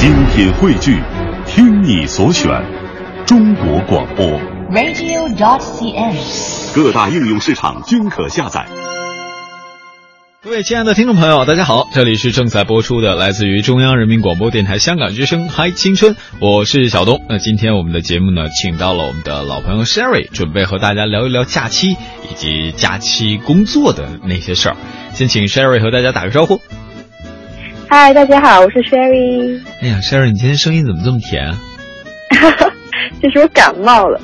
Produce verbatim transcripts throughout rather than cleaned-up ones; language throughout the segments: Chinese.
精品汇聚，听你所选，中国广播 radio 点 c n， 各大应用市场均可下载。各位亲爱的听众朋友，大家好，这里是正在播出的来自于中央人民广播电台香港之声嗨青春，我是小东。那今天我们的节目呢，请到了我们的老朋友 Sherry， 准备和大家聊一聊假期以及假期工作的那些事儿。先请 Sherry 和大家打个招呼。嗨，大家好，我是 Sherry。 哎呀 Sherry， 你今天声音怎么这么甜啊？这是我感冒了。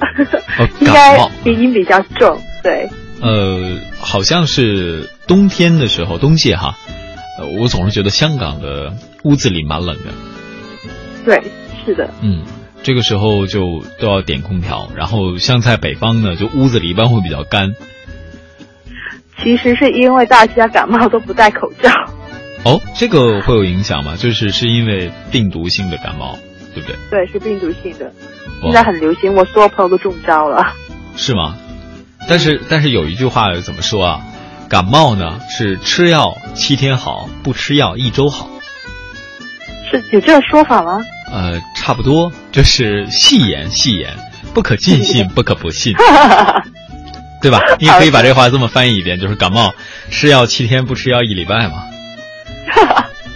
哦，应该鼻音比较重。对，呃，好像是冬天的时候，冬季哈，呃，我总是觉得香港的屋子里蛮冷的。对，是的。嗯，这个时候就都要点空调，然后像在北方呢，就屋子里一般会比较干。其实是因为大家感冒都不戴口罩。哦，这个会有影响吗？就是是因为病毒性的感冒，对不对？对，是病毒性的，现在很流行，我所有朋友都中招了。是吗？但是但是有一句话怎么说啊？感冒呢是吃药七天好，不吃药一周好。是有这个说法吗？呃，差不多，就是戏言戏言，不可尽信，不可不信。对吧？你也可以把这话这么翻译一遍，就是感冒吃药七天，不吃药一礼拜嘛。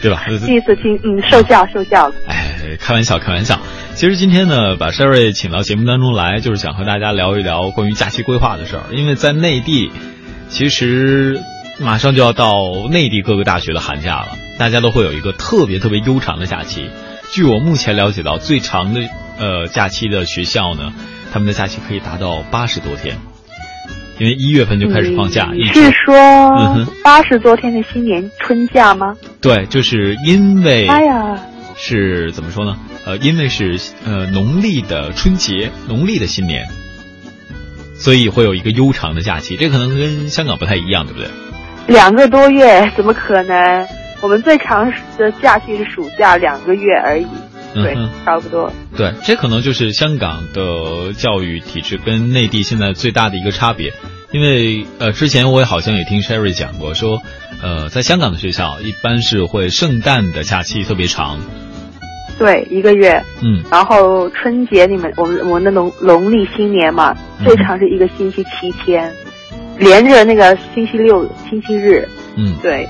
对吧？第一次听，嗯，受教受教了。哎，开玩笑开玩笑。其实今天呢，把 Sherry 请到节目当中来，就是想和大家聊一聊关于假期规划的事儿。因为在内地，其实马上就要到内地各个大学的寒假了，大家都会有一个特别特别悠长的假期。据我目前了解到，最长的呃假期的学校呢，他们的假期可以达到八十多天。因为一月份就开始放假，你是说八十多天的新年春假吗？对，就是因为是怎么说呢？呃，因为是呃农历的春节，农历的新年，所以会有一个悠长的假期。这可能跟香港不太一样，对不对？两个多月怎么可能？我们最长的假期是暑假，两个月而已。对，差不多。对，这可能就是香港的教育体制跟内地现在最大的一个差别。因为呃，之前我也好像也听 Sherry 讲过，说呃，在香港的学校一般是会圣诞的假期特别长。对，一个月。嗯。然后春节你们我们我们的农农历新年嘛，最长是一个星期七天，嗯，连着那个星期六、星期日。嗯。对。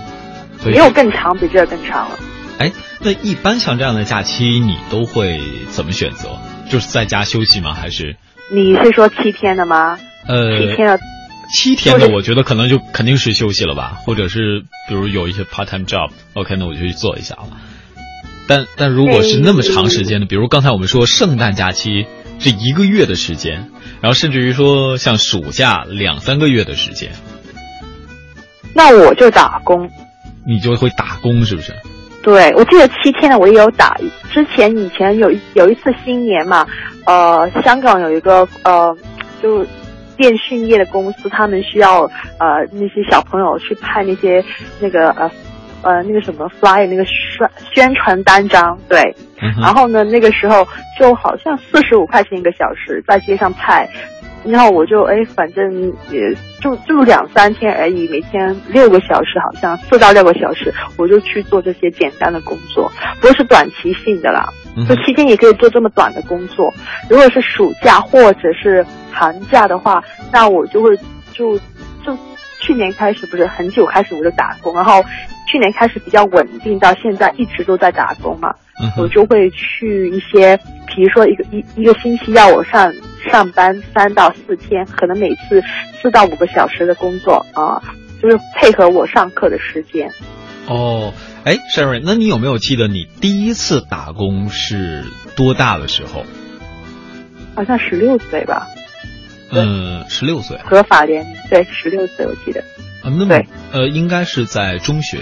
没有更长，比这更长了。哎，那一般像这样的假期，你都会怎么选择？就是在家休息吗？还是你是说七天的吗？呃，七天的，七天的，我觉得可能就肯定是休息了吧，或者是比如有一些 part time job， OK， 那我就去做一下了。但但如果是那么长时间的，比如刚才我们说圣诞假期是一个月的时间，然后甚至于说像暑假两三个月的时间，那我就打工。你就会打工是不是？对，我记得七天的我也有打。之前以前有有一次新年嘛，呃，香港有一个呃，就电讯业的公司，他们需要呃那些小朋友去拍那些那个呃呃那个什么 flyer 那个宣宣传单张，对。嗯。然后呢，那个时候就好像四十五块钱一个小时在街上拍，然后我就哎，反正也就就两三天而已，每天六个小时，好像四到六个小时，我就去做这些简单的工作，不是短期性的啦。就期间也可以做这么短的工作。如果是暑假或者是寒假的话，那我就会就就去年开始不是很久开始我就打工，然后去年开始比较稳定，到现在一直都在打工嘛。我就会去一些，比如说一个一一个星期要我上。上班三到四天，可能每次四到五个小时的工作啊，就是配合我上课的时间。哦，哎 ，Sherry， 那你有没有记得你第一次打工是多大的时候？好像十六岁吧。嗯，十六岁。合法联对，十六岁我记得。啊，那么呃，应该是在中学。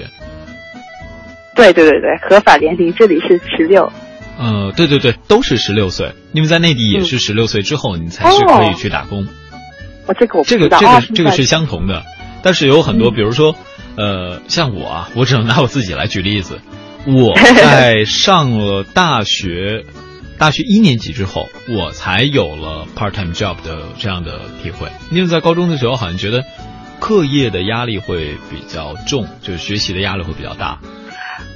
对对对对，合法联龄这里是十六。呃，对对对，都是十六岁，因为在内地也是十六岁之后，嗯，你才是可以去打工。哦，这个我不知道，这个这个这个是相同的，但是有很多，嗯，比如说，呃，像我啊，我只能拿我自己来举例子。我在上了大学，大学一年级之后，我才有了 part time job 的这样的体会。因为在高中的时候，好像觉得课业的压力会比较重，就是学习的压力会比较大。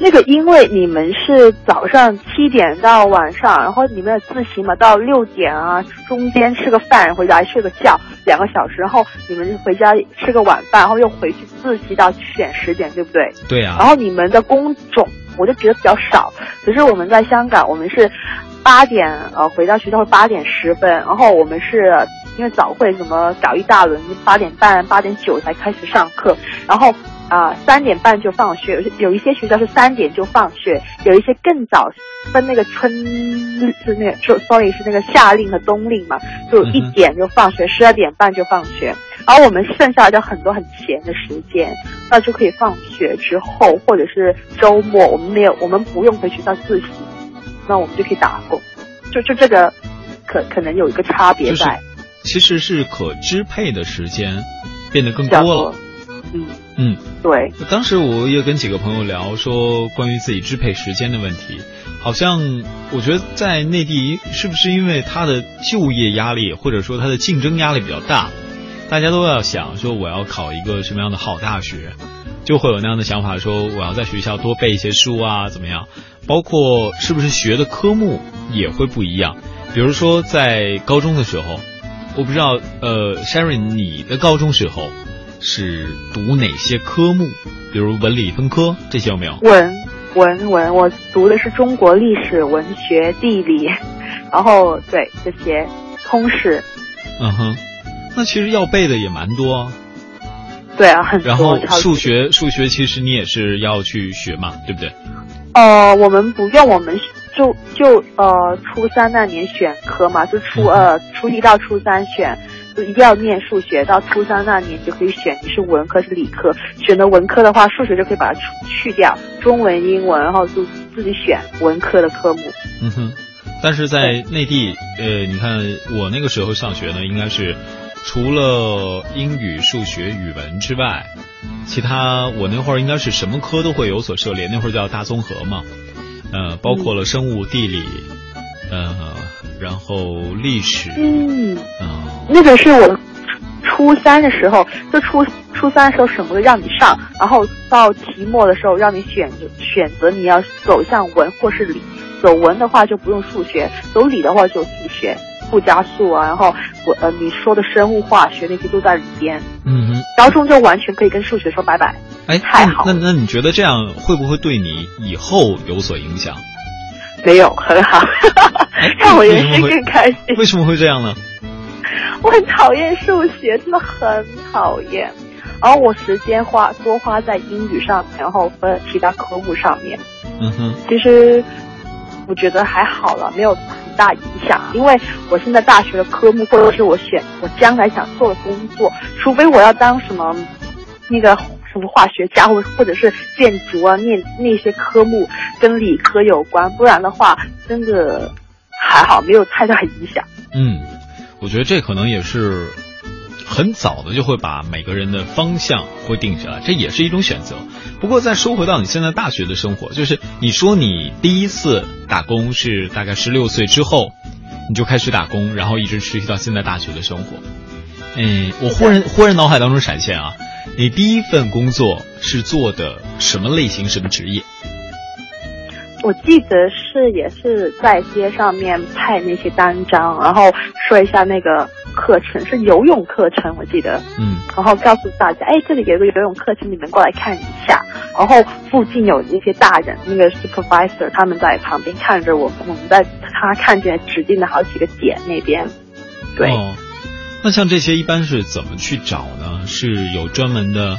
那个因为你们是早上七点到晚上，然后你们的自习嘛到六点啊，中间吃个饭回家睡个觉两个小时，然后你们回家吃个晚饭，然后又回去自习到七点十点，对不对？对啊。然后你们的工种我就觉得比较少，可是我们在香港我们是八点呃回到学校八点十分，然后我们是因为早会什么搞一大轮，八点半八点九才开始上课，然后啊三、呃、点半就放学，有一些学校是三点就放学，有一些更早分那个春是那个 sorry 是那个夏令和冬令嘛，就一点就放学，十二点半就放学，然后我们剩下就很多很闲的时间，那就可以放学之后或者是周末，我们没有我们不用回学校自习，那我们就可以打工，就就这个可可能有一个差别在。就是其实是可支配的时间变得更多了。嗯嗯，对。当时我也跟几个朋友聊说关于自己支配时间的问题，好像我觉得在内地是不是因为他的就业压力或者说他的竞争压力比较大，大家都要想说我要考一个什么样的好大学，就会有那样的想法说我要在学校多背一些书啊怎么样，包括是不是学的科目也会不一样。比如说在高中的时候，我不知道，呃 Sherry 你的高中时候是读哪些科目，比如文理分科这些有没有？文文文我读的是中国历史、文学、地理，然后对这些通识。嗯哼，那其实要背的也蛮多啊。对啊，很多。然后数学数学其实你也是要去学嘛，对不对？呃我们不用，我们就就呃初三那年选科嘛，就初二、嗯、初一到初三选，就一定要念数学，到初三那年就可以选你是文科是理科，选择文科的话数学就可以把它去掉，中文英文，然后就自己选文科的科目。嗯哼，但是在内地呃你看我那个时候上学呢，应该是除了英语数学语文之外，其他我那会儿应该是什么科都会有所涉猎，那会儿叫大综合嘛，呃，包括了生物、地理，呃，然后历史。嗯，呃、那个是我初三的时候，就初初三的时候什么都让你上，然后到期末的时候让你选择选择你要走向文或是理，走文的话就不用数学，走理的话就数学不加速啊，然后我呃你说的生物化学那些都在里边。嗯哼，高中就完全可以跟数学说拜拜。哎，太好了。那那你觉得这样会不会对你以后有所影响？没有，很好，让我人生更开心。为什么会这样呢？我很讨厌数学，真的很讨厌。然后我时间花多花在英语上面，然后和其他科目上面。嗯哼，其实我觉得还好了，没有很大影响，因为我现在大学的科目或者是我选我将来想做的工作，除非我要当什么那个什么化学家或者是建筑啊，那那些科目跟理科有关，不然的话真的还好，没有太大影响。嗯，我觉得这可能也是很早的就会把每个人的方向会定下来，这也是一种选择。不过再说回到你现在大学的生活，就是你说你第一次打工是大概十六岁之后你就开始打工，然后一直持续到现在大学的生活。嗯，我忽然忽然脑海当中闪现啊，你第一份工作是做的什么类型什么职业？我记得是也是在街上面派那些单张，然后说一下那个课程是游泳课程，我记得，嗯，然后告诉大家，哎，这里有个游泳课程，你们过来看一下。然后附近有一些大人，那个 supervisor 他们在旁边看着我们，我们在他看见指定的好几个点那边。对、哦，那像这些一般是怎么去找呢？是有专门的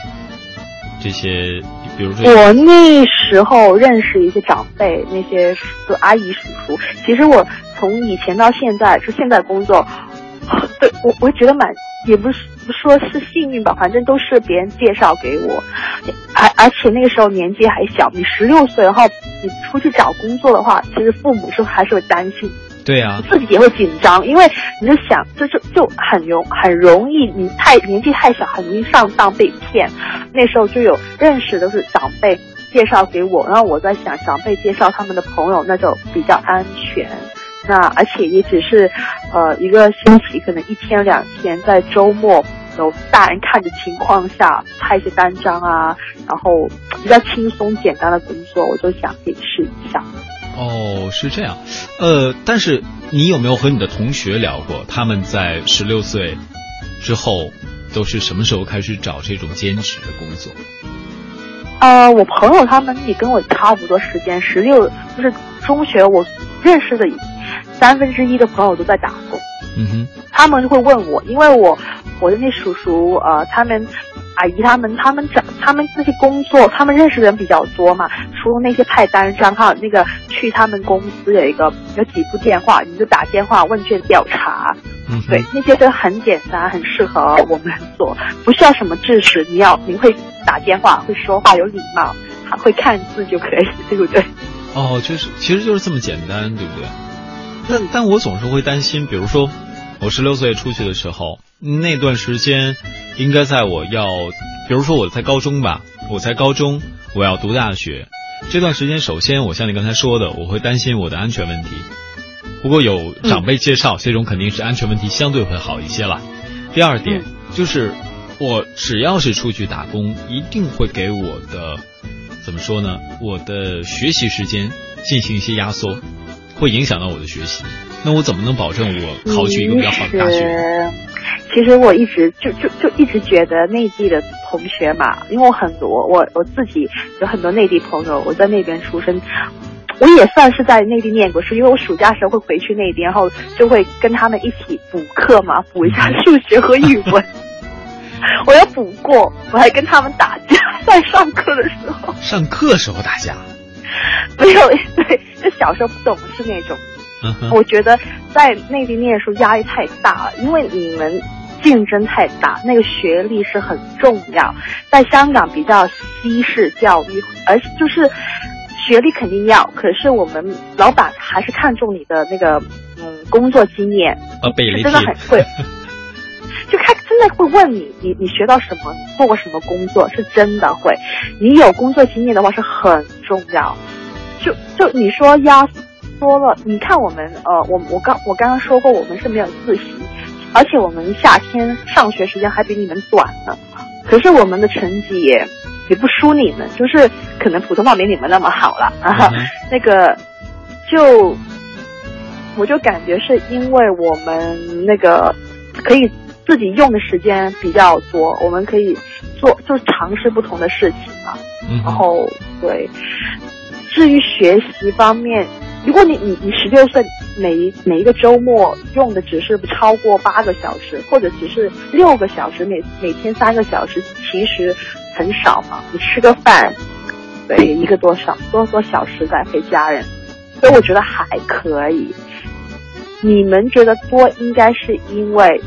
这些，比如说我那时候认识一些长辈，那些就阿姨叔叔。其实我从以前到现在，就现在工作。对，我我觉得蛮也不是说是幸运吧，反正都是别人介绍给我，而而且那个时候年纪还小，你十六岁，然后你出去找工作的话，其实父母是还是会担心，对啊，自己也会紧张，因为你就想，就就就很容很容易，你太年纪太小，很容易上当被骗。那时候就有认识的是长辈介绍给我，然后我在想，长辈介绍他们的朋友，那就比较安全。那而且也只是，呃，一个星期可能一天两天，在周末时候，大人看着情况下拍一些单张啊，然后比较轻松简单的工作，我就想可以试一下。哦，是这样。呃，但是你有没有和你的同学聊过，他们在十六岁之后都是什么时候开始找这种兼职的工作？呃，我朋友他们也跟我差不多时间，十六就是中学我认识的三分之一的朋友都在打工。嗯哼，他们就会问我，因为我我的那叔叔呃，他们阿姨他们他们找他们那些工作，他们认识的人比较多嘛，除了那些派单张，还有那个去他们公司有一个有几部电话，你就打电话问卷调查。嗯，对，那些都很简单，很适合我们做，不需要什么知识，你要你会打电话，会说话，有礼貌，会看字就可以，对不对？哦，就是其实就是这么简单，对不对？但但我总是会担心，比如说我十六岁出去的时候，那段时间应该在我要，比如说我在高中吧，我在高中我要读大学这段时间，首先我像你刚才说的，我会担心我的安全问题。不过有长辈介绍，这种肯定是安全问题相对会好一些了。第二点就是我只要是出去打工，一定会给我的怎么说呢，我的学习时间进行一些压缩，会影响到我的学习。那我怎么能保证我考取一个比较好的大学？其实我一直就就就一直觉得内地的同学嘛，因为我很多我我自己有很多内地朋友，我在那边出生，我也算是在内地念过书，因为我暑假时候会回去内地，然后就会跟他们一起补课嘛，补一下数学和语文。我要补过，我还跟他们打架，在上课的时候。上课时候打架？没有，对，就小时候不懂事那种。我觉得在内地念书压力太大了，因为你们竞争太大，那个学历是很重要。在香港比较西式教育，而就是学历肯定要，可是我们老板还是看重你的那个嗯工作经验，啊，背离题真的很会，就看真的会问你，你你学到什么，做过什么工作，是真的会。你有工作经验的话是很重要。就就你说压。说了，你看我们，呃，我我刚我刚刚说过，我们是没有自习，而且我们夏天上学时间还比你们短呢。可是我们的成绩也也不输你们，就是可能普通话没你们那么好了。啊嗯、那个，就我就感觉是因为我们那个可以自己用的时间比较多，我们可以做就尝试不同的事情嘛。嗯、然后对，至于学习方面。如果你你你十六岁每一每一个周末用的只是不超过八个小时，或者只是六个小时，每每天三个小时，其实很少嘛。你吃个饭，对，一个多少多多小时在陪家人，所以我觉得还可以。你们觉得多，应该是因为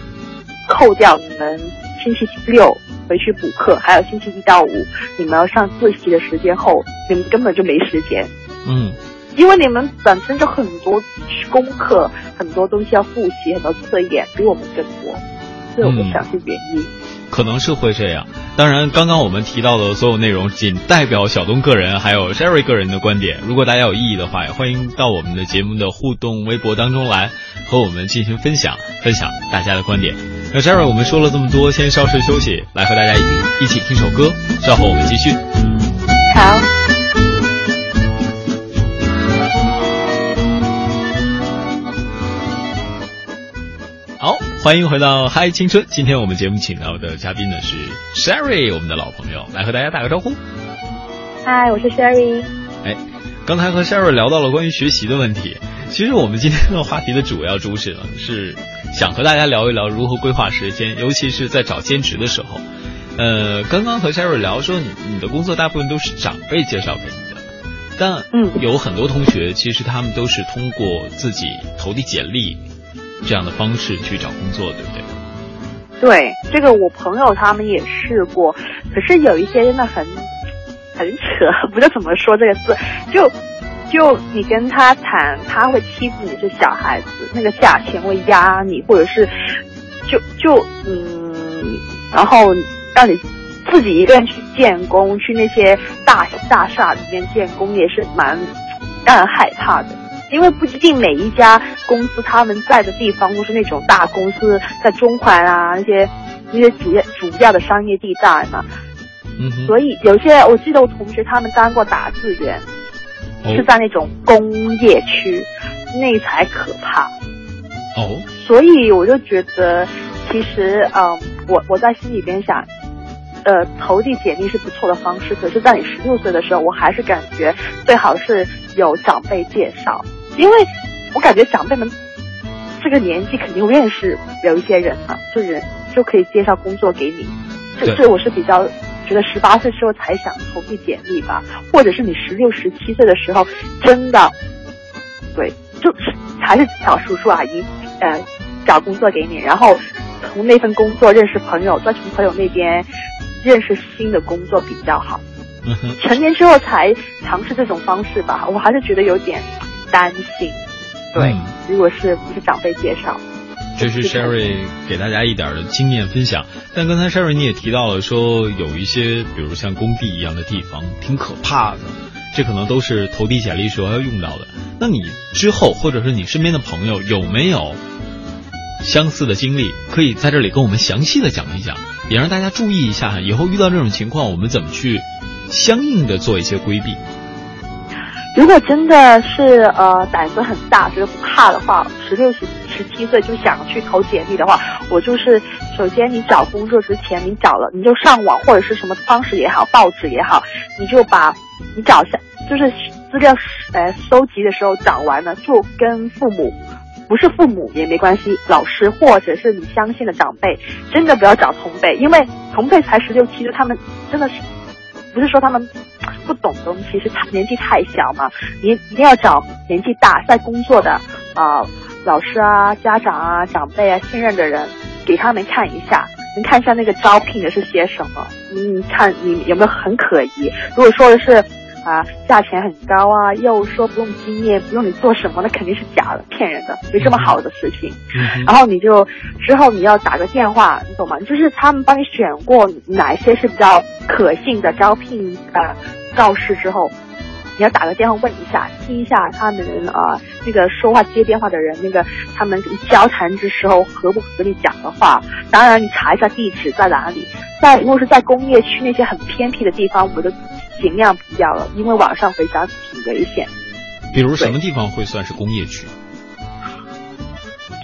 扣掉你们星期六回去补课，还有星期一到五你们要上自习的时间后，你们根本就没时间。嗯。因为你们本身就很多功课，很多东西要复习，很多测验比我们更多，所以我们想是原因、嗯、可能是会这样。当然刚刚我们提到的所有内容仅代表小东个人还有 Sherry 个人的观点，如果大家有异议的话，也欢迎到我们的节目的互动微博当中来和我们进行分享，分享大家的观点。那 Sherry 我们说了这么多，先稍事休息，来和大家一起一起听首歌，稍后我们继续。好，好，欢迎回到嗨青春。今天我们节目请到的嘉宾呢是 Sherry， 我们的老朋友，来和大家打个招呼。嗨，我是 Sherry。 哎，刚才和 Sherry 聊到了关于学习的问题，其实我们今天的话题的主要主旨呢是想和大家聊一聊如何规划时间，尤其是在找兼职的时候。呃，刚刚和 Sherry 聊说你你的工作大部分都是长辈介绍给你的，但有很多同学其实他们都是通过自己投递简历这样的方式去找工作，对不对？对，这个我朋友他们也试过，可是有一些真的很很扯，不知道怎么说这个字，就就你跟他谈，他会欺负你这小孩子，那个价钱会压你，或者是就就嗯，然后让你自己一个人去建工，去那些大大厦里面建工，也是蛮让人害怕的。因为不一定每一家公司他们在的地方都是那种大公司，在中环啊那些因为主要主要的商业地带嘛。嗯哼。所以有些我记得我同学他们当过打字员，哦，是在那种工业区，那才可怕。哦。所以我就觉得，其实嗯、呃，我我在心里边想。呃，投递简历是不错的方式，可是在你十六岁的时候，我还是感觉最好是有长辈介绍，因为我感觉长辈们这个年纪肯定认识有一些人啊，就人就可以介绍工作给你。这这我是比较觉得十八岁之后才想投递简历吧，或者是你十六、十七岁的时候，真的对，就还是找叔叔阿姨呃找工作给你，然后从那份工作认识朋友，再从朋友那边。认识新的工作比较好，成年之后才尝试这种方式吧，我还是觉得有点担心。对，嗯，如果是不是长辈介绍，这是 Sherry 给大家一点的经验分享。但刚才 Sherry 你也提到了说，有一些比如像工地一样的地方挺可怕的，这可能都是投递简历时候要用到的。那你之后或者是你身边的朋友有没有相似的经历，可以在这里跟我们详细的讲一讲，也让大家注意一下，以后遇到这种情况我们怎么去相应的做一些规避。如果真的是呃胆子很大，觉得不怕的话，十六十十七岁就想去投简历的话，我就是首先你找工作之前，你找了你就上网或者是什么方式也好，报纸也好，你就把你找下就是资料呃收集的时候找完了，就跟父母。不是父母也没关系，老师或者是你相信的长辈，真的不要找同辈，因为同辈才十六七岁，他们真的是不是说他们不懂东西，是年纪太小嘛。你一定要找年纪大在工作的啊、呃，老师啊、家长啊、长辈啊、信任的人，给他们看一下，你看一下那个招聘的是写什么，你看你有没有很可疑。如果说的是。啊，价钱很高啊，又说不用经验，不用你做什么，那肯定是假的，骗人的，没这么好的事情。嗯，然后你就之后你要打个电话，你懂吗？就是他们帮你选过哪些是比较可信的招聘呃告示之后，你要打个电话问一下，听一下他们啊、呃、那个说话接电话的人，那个他们交谈之时候合不合你讲的话。当然，你查一下地址在哪里，在如果是在工业区那些很偏僻的地方，我就。尽量不要了，因为晚上回家挺危险。比如什么地方会算是工业区？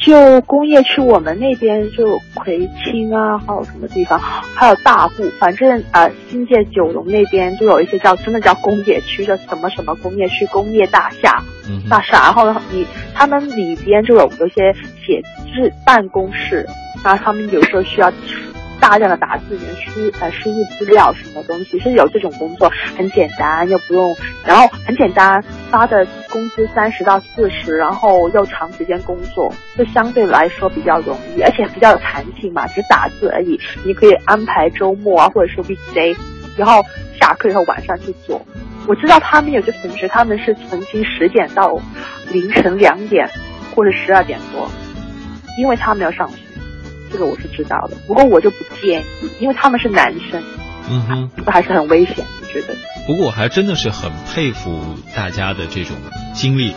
就工业区，我们那边就葵青啊，还有什么地方，还有大埔，反正啊、呃，新界九龙那边就有一些叫真的叫工业区，叫什么什么工业区、工业大厦、嗯、大厦。然后你他们里边就有有些写字办公室，然后他们有时候需要。大量的打字员输呃输入资料什么东西，是有这种工作，很简单又不用，然后很简单，发的工资三十到四十，然后又长时间工作，就相对来说比较容易，而且比较有弹性嘛，只打字而已，你可以安排周末啊，或者是 weekday， 然后下课以后晚上去做。我知道他们有些同学，他们是曾经十点到凌晨两点或者十二点多，因为他们要上学。这个我是知道的，不过我就不建议，因为他们是男生，嗯哼，这还是很危险，我觉得。不过我还真的是很佩服大家的这种经历，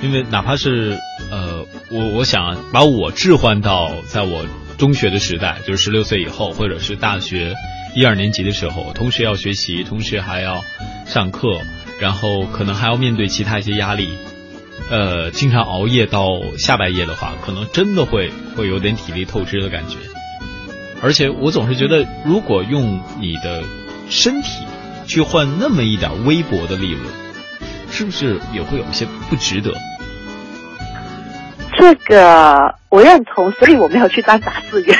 因为哪怕是呃，我我想把我置换到在我中学的时代，就是十六岁以后，或者是大学一二年级的时候，同时要学习，同时还要上课，然后可能还要面对其他一些压力。呃，经常熬夜到下半夜的话，可能真的会会有点体力透支的感觉。而且我总是觉得，如果用你的身体去换那么一点微薄的利润，是不是也会有一些不值得？这个我认同，所以我没有去当打字员。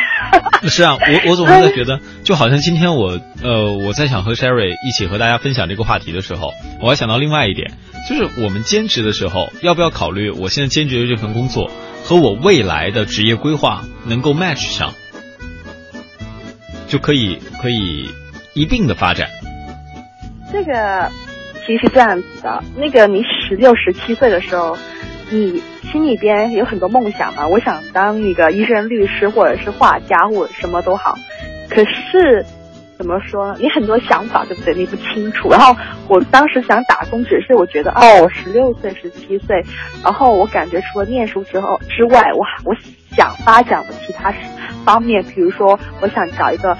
是啊，我我总是在觉得，就好像今天我呃我在想和 Sherry 一起和大家分享这个话题的时候，我还想到另外一点，就是我们兼职的时候，要不要考虑我现在兼职的这份工作和我未来的职业规划能够 match 上，就可以可以一并的发展。这个其实这样子的，那个你十六十七岁的时候。你心里边有很多梦想嘛，我想当一个医生、律师，或者是画家，或者什么都好。可是怎么说，你很多想法对不对？你不清楚。然后我当时想打工，只是我觉得哦，十六岁、十七岁，然后我感觉除了念书之后之外，我我想发展我其他方面，比如说我想找一个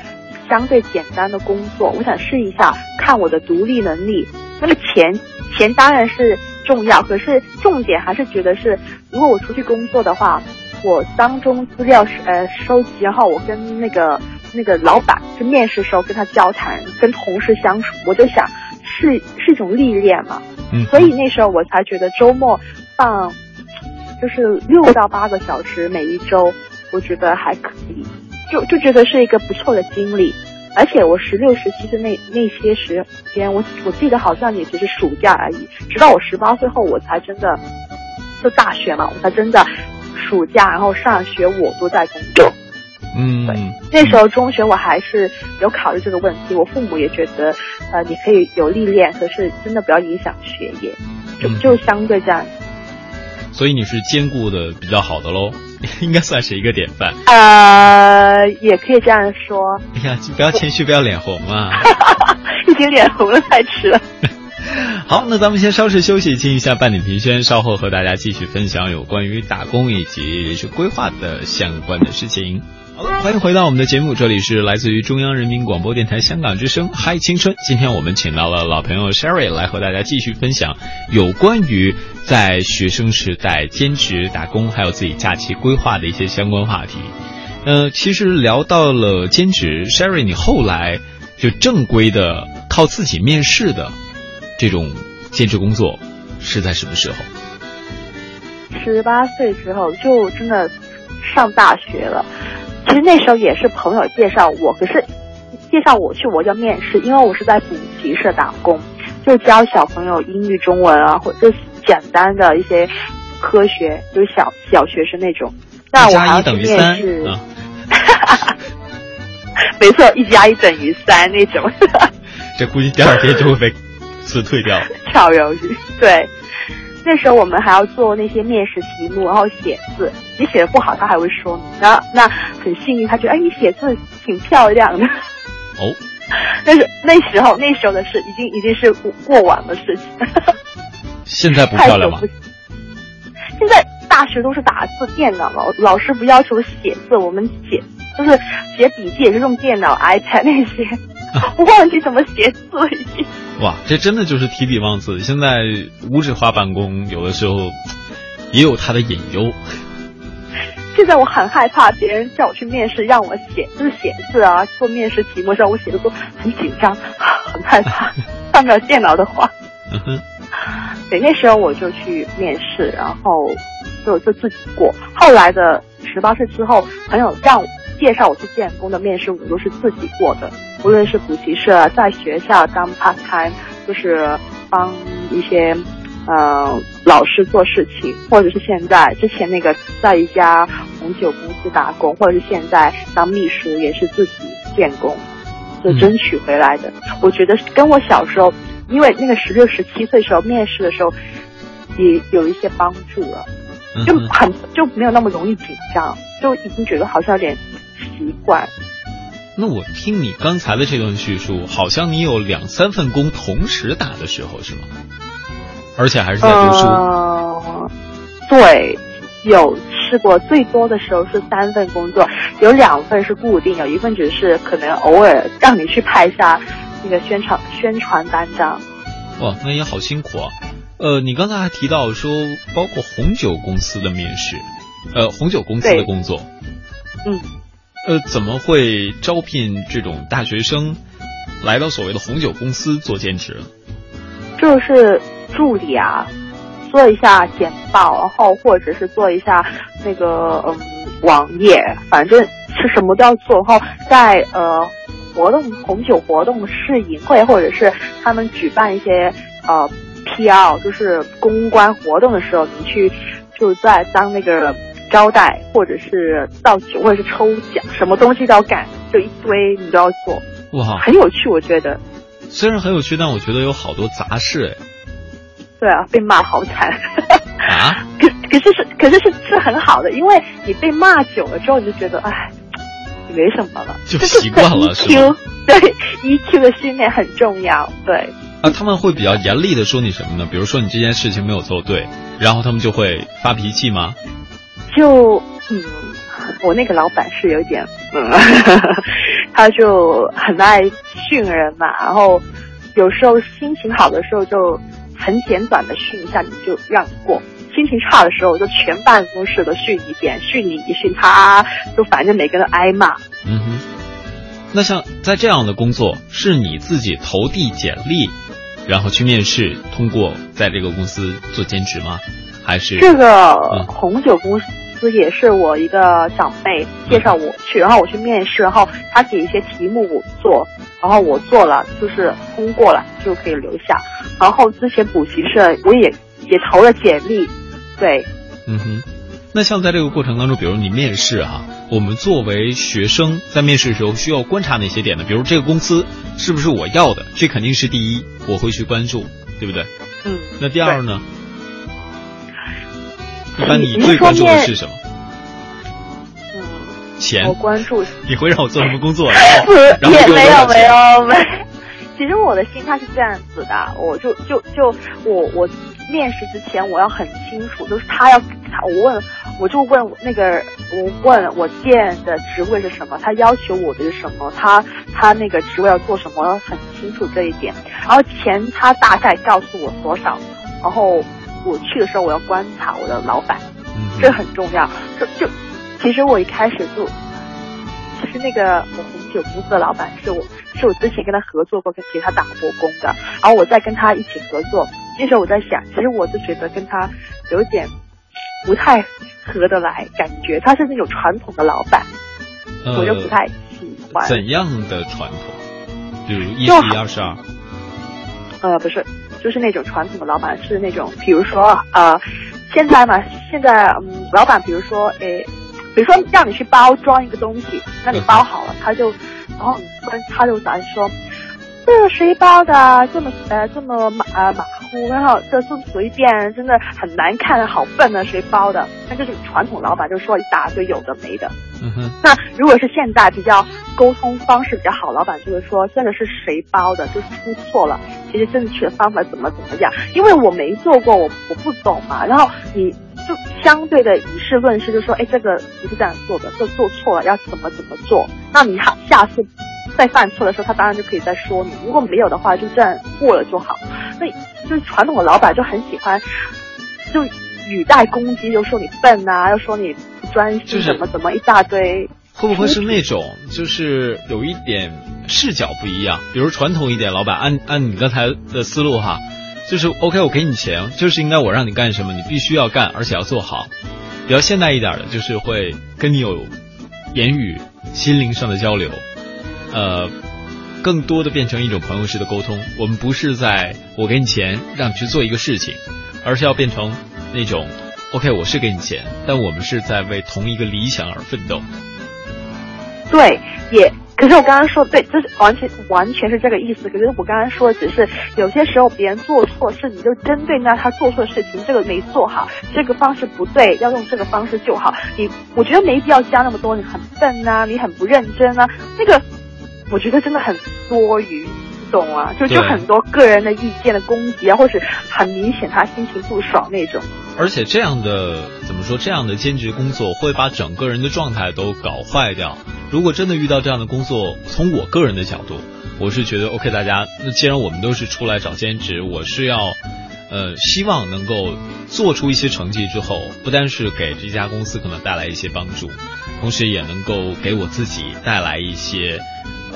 相对简单的工作，我想试一下看我的独立能力。那么钱钱当然是重要，可是重点还是觉得是，如果我出去工作的话，我当中资料呃收集，然后我跟那个那个老板就面试时候跟他交谈，跟同事相处，我就想是是一种历练嘛。嗯，所以那时候我才觉得周末放就是六到八个小时每一周，我觉得还可以，就就觉得是一个不错的经历。而且我十六十七的那那些时间，我我记得好像也只是暑假而已，直到我十八岁后我才真的就大学嘛，我才真的暑假然后上学我都在工作。嗯，对，那时候中学我还是有考虑这个问题，我父母也觉得呃你可以有历练，可是真的不要影响学业，就就相对这样。所以你是兼顾的比较好的咯，应该算是一个典范。呃，也可以这样说。哎呀，不要谦虚，不要脸红啊！已经脸红了，太迟了。好，那咱们先稍事休息，听一下半点评宣，稍后和大家继续分享有关于打工以及人生规划的相关的事情。好了，欢迎回到我们的节目，这里是来自于中央人民广播电台香港之声嗨青春。今天我们请到了老朋友 Sherry 来和大家继续分享有关于在学生时代兼职打工还有自己假期规划的一些相关话题。呃，其实聊到了兼职， Sherry 你后来就正规的靠自己面试的这种兼职工作是在什么时候？十八岁之后就真的上大学了。其实那时候也是朋友介绍我，可是介绍我去我要面试，因为我是在补习社打工，就教小朋友英语、中文啊，或者简单的一些科学，就是小小学生那种。那我还要去面试，一加一等于三、啊、没错，一加一等于三那种。这估计第二天就会被辞退掉。炒鱿鱼，对。那时候我们还要做那些面试题目，然后写字，你写的不好他还会说，然后那很幸运，他觉得哎你写字挺漂亮的哦。那是那时候那时候的事，已经已经是过往的事情。现在不漂亮吗？现在大学都是打字电脑了，老师不要求写字，我们写就是写笔记也是用电脑 iPad 那些，我忘记怎么写字已经。哇，这真的就是提笔忘字。现在无纸化办公有的时候也有它的隐忧。现在我很害怕别人叫我去面试，让我写就是写字啊，做面试题目上我写的都很紧张，很害怕上不了电脑的话。嗯哼，对，那时候我就去面试，然后就就自己过。后来的十八岁之后，朋友让我介绍我去建工的面试，我都是自己过的，无论是补习社，在学校当 part time， 就是帮一些呃老师做事情，或者是现在之前那个在一家红酒公司打工，或者是现在当秘书，也是自己建工就争取回来的。嗯，我觉得跟我小时候，因为那个十六十七岁时候面试的时候也有一些帮助了，就很就没有那么容易紧张，就已经觉得好像有点习惯。那我听你刚才的这段叙述，好像你有两三份工同时打的时候是吗？而且还是在读书。呃、对，有试过，最多的时候是三份工作，有两份是固定，有一份只是可能偶尔让你去拍一下那个宣传宣传单张。哇，那也好辛苦啊。呃，你刚才还提到说，包括红酒公司的面试，呃，红酒公司的工作，嗯，呃，怎么会招聘这种大学生来到所谓的红酒公司做兼职？就是助理啊，做一下简报，然后或者是做一下那个嗯网页，反正是什么都要做。然后在呃活动红酒活动试饮会，或者是他们举办一些呃。P R 就是公关活动的时候，你去就在当那个招待，或者是倒酒，或者是抽奖，什么东西都要干，就一堆你都要做。哇，很有趣，我觉得。虽然很有趣，但我觉得有好多杂事。对啊，被骂好惨。啊？可可是是可是是是很好的，因为你被骂久了之后，你就觉得哎，没什么了，就习惯了。E Q 对 E Q 的训练很重要，对。啊，他们会比较严厉的说你什么呢？比如说你这件事情没有做对，然后他们就会发脾气吗？就嗯，我那个老板是有点嗯他就很爱训人嘛，然后有时候心情好的时候就很简短的训一下你就让过，心情差的时候就全办公室都训一遍，训你一训他就反正每个人挨骂。嗯哼，那像在这样的工作是你自己投递简历然后去面试通过在这个公司做兼职吗？还是这个红酒公司也是我一个长辈介绍我去，然后我去面试，然后他给一些题目我做，然后我做了就是通过了就可以留下，然后之前补习社我也也投了简历。对，嗯哼，那像在这个过程当中，比如你面试啊，我们作为学生在面试的时候需要观察哪些点呢？比如这个公司是不是我要的，这肯定是第一，我会去关注，对不对？嗯。那第二呢？一般你最关注的是什么？嗯，钱。我关注。你会让我做什么工作？然后也没有没有没有。其实我的心态是这样子的，我就就就我我。我面试之前我要很清楚，就是他要我问，我就问那个我问我见的职位是什么，他要求我的是什么，他他那个职位要做什么，我要很清楚这一点。然后钱他大概告诉我多少，然后我去的时候我要观察我的老板，这很重要。就就其实我一开始就，其实那个我红酒公司的老板是我是我之前跟他合作过，跟其他打过工的，然后我再跟他一起合作。那时候我在想，其实我就觉得跟他有点不太合得来，感觉他是那种传统的老板，呃、我就不太喜欢。怎样的传统？比如一比二十二？呃，不是，就是那种传统的老板是那种，比如说呃，现在嘛，现在嗯，老板比如说诶，比如说让你去包装一个东西，那你包好了，他就然后跟他就来说。这谁包的这么呃这么马呃马虎，然后这这么随便，真的很难看，好笨啊，谁包的？那就是传统老板就说一大堆有的没的。嗯哼。那如果是现代比较沟通方式比较好，老板就会说这个是谁包的，就是出错了，其实正确的方法怎么怎么样，因为我没做过，我我不懂嘛。然后你就相对的以事论事，就说哎这个不是这样做的，这做错了要怎么怎么做？那你下下次。在犯错的时候，他当然就可以再说你。如果没有的话，就这样过了就好。那就是传统的老板就很喜欢，就语带攻击，又说你笨啊，又说你不专心，就是、怎么怎么一大堆。会不会是那种，就是有一点视角不一样？比如传统一点，老板按按你刚才的思路哈，就是 OK， 我给你钱，就是应该我让你干什么，你必须要干，而且要做好。比较现代一点的，就是会跟你有言语、心灵上的交流。呃，更多的变成一种朋友式的沟通。我们不是在我给你钱让你去做一个事情，而是要变成那种 OK， 我是给你钱，但我们是在为同一个理想而奋斗。对，也可是我刚刚说对，就是完全完全是这个意思。可是我刚刚说的只是有些时候别人做错事，你就针对那他做错事情，这个没做好，这个方式不对，要用这个方式就好。你我觉得没必要加那么多，你很笨啊，你很不认真啊，那个。我觉得真的很多余，懂啊，就就很多个人的意见的攻击啊，或者很明显他心情不爽那种。而且这样的怎么说，这样的兼职工作会把整个人的状态都搞坏掉。如果真的遇到这样的工作，从我个人的角度，我是觉得 OK， 大家那既然我们都是出来找兼职，我是要呃希望能够做出一些成绩之后，不单是给这家公司可能带来一些帮助，同时也能够给我自己带来一些。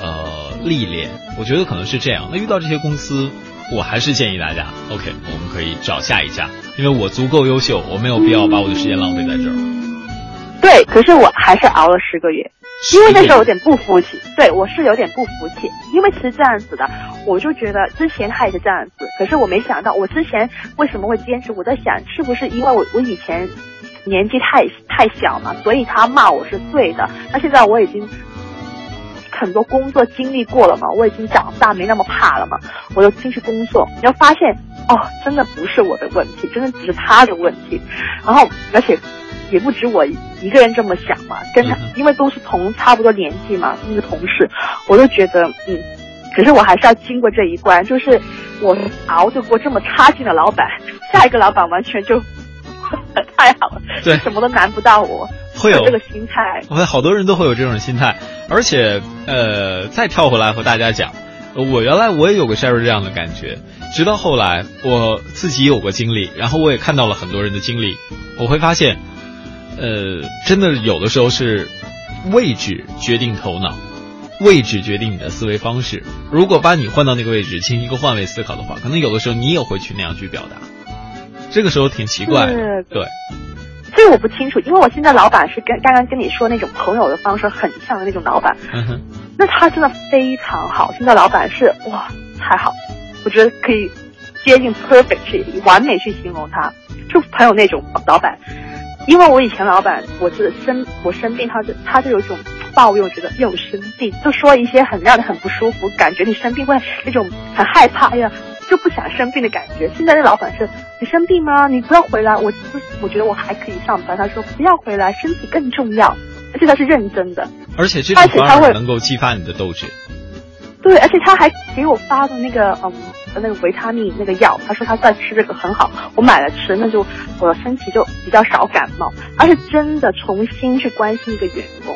呃，历练，我觉得可能是这样。那遇到这些公司，我还是建议大家 ，OK， 我们可以找下一家，因为我足够优秀，我没有必要把我的时间浪费在这儿。对，可是我还是熬了十个月，因为那时候有点不服气。对，我是有点不服气，因为其实这样子的，我就觉得之前他也是这样子，可是我没想到，我之前为什么会坚持？我在想，是不是因为我我以前年纪太太小嘛，所以他骂我是对的。那现在我已经。很多工作经历过了嘛，我已经长大没那么怕了嘛，我就进去工作，你要发现哦，真的不是我的问题，真的只是他的问题，然后而且也不止我一个人这么想嘛，跟他因为都是同差不多年纪嘛，那个同事，我都觉得嗯，可是我还是要经过这一关，就是我熬得过这么差劲的老板，下一个老板完全就呵呵太好了，对，什么都难不到我。会有这个心态，我看好多人都会有这种心态。而且呃，再跳回来和大家讲，我原来我也有过 Sherry 这样的感觉，直到后来我自己有过经历，然后我也看到了很多人的经历，我会发现呃，真的有的时候是位置决定头脑，位置决定你的思维方式。如果把你换到那个位置进行一个换位思考的话，可能有的时候你也会去那样去表达，这个时候挺奇怪的。对，这我不清楚，因为我现在老板是跟刚刚跟你说那种朋友的方式很像的那种老板、嗯、那他真的非常好，现在老板是哇太好，我觉得可以接近 perfect 去完美去形容他，就朋友那种老板。因为我以前老板我是生我生病，他就他就有一种抱怨，觉得又生病，就说一些很让人很不舒服，感觉你生病会那种很害怕，哎呀就不想生病的感觉。现在的老板是你生病吗？你不要回来，我我觉得我还可以上班，他说不要回来，身体更重要，而且他是认真的，而且这种反而能够激发你的斗志。对，而且他还给我发的那个嗯那个维他命那个药，他说他在吃这个很好，我买了吃，那就我的身体就比较少感冒，而且真的重新去关心一个员工。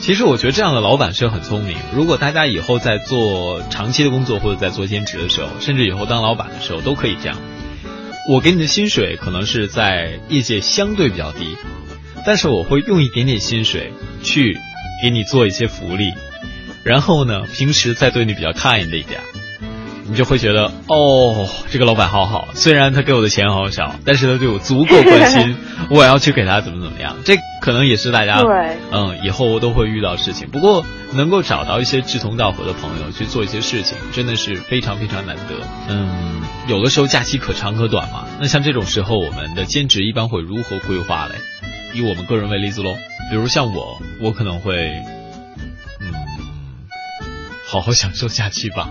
其实我觉得这样的老板是很聪明，如果大家以后在做长期的工作或者在做兼职的时候，甚至以后当老板的时候都可以这样。我给你的薪水可能是在业界相对比较低，但是我会用一点点薪水去给你做一些福利，然后呢平时再对你比较kind一点，你就会觉得哦这个老板好好，虽然他给我的钱好少，但是他对我足够关心我要去给他怎么怎么样。这可能也是大家嗯以后都会遇到事情，不过能够找到一些志同道合的朋友去做一些事情真的是非常非常难得。嗯，有的时候假期可长可短嘛，那像这种时候我们的兼职一般会如何规划嘞？以我们个人为例子咯，比如像我我可能会嗯好好享受假期吧。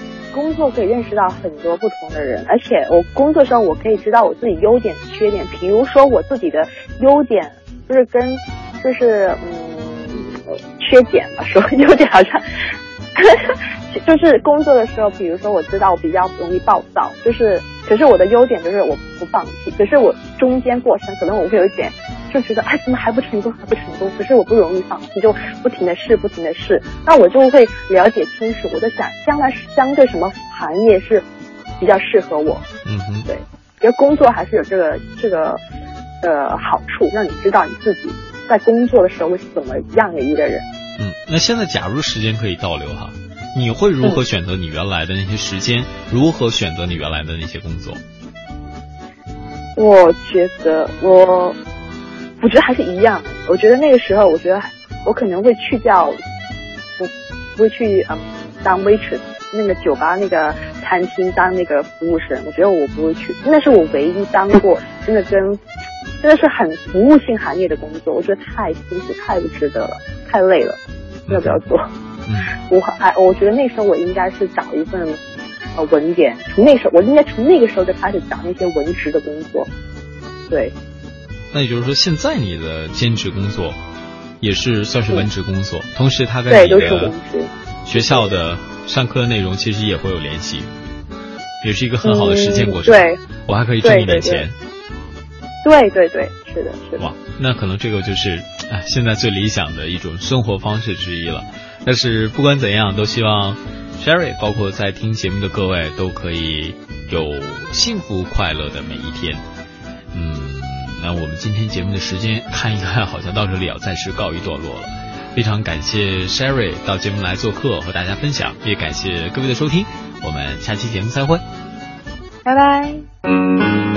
工作可以认识到很多不同的人，而且我工作上我可以知道我自己优点缺点，比如说我自己的优点就是跟就是嗯缺点吧，说优点好像就是工作的时候，比如说我知道我比较容易暴躁，就是可是我的优点就是我不放弃，可是我中间过程可能我会有一点就觉得哎怎么还不成功还不成功，可是我不容易放弃，就不停的试不停的试，那我就会了解清楚，我在想将来相对什么行业是比较适合我。嗯哼，对，因为工作还是有这个这个呃好处，让你知道你自己在工作的时候是怎么样的一个人。嗯，那现在假如时间可以倒流哈，你会如何选择你原来的那些时间、嗯、如何选择你原来的那些工作？我觉得我我觉得还是一样，我觉得那个时候我觉得我可能会去掉我不会去嗯当 waitress 那个酒吧那个餐厅当那个服务生，我觉得我不会去，那是我唯一当过真的跟真的是很服务性行业的工作，我觉得太辛苦太不值得了，太累了，要不要做。嗯，我哎，我觉得那时候我应该是找一份呃文员，从那时候我应该从那个时候就开始找那些文职的工作。对，那也就是说现在你的兼职工作也是算是文职工作、嗯、同时它跟你的学校的上课内容其实也会有联系，也是一个很好的实践过程、嗯、对，我还可以挣一点钱。对对 对, 对, 对是的是的。哇，那可能这个就是、哎、现在最理想的一种生活方式之一了。但是不管怎样，都希望 Sherry 包括在听节目的各位都可以有幸福快乐的每一天。嗯，那我们今天节目的时间看一看好像到这里要暂时告一段落了，非常感谢 Sherry 到节目来做客和大家分享，也感谢各位的收听，我们下期节目再会，拜拜。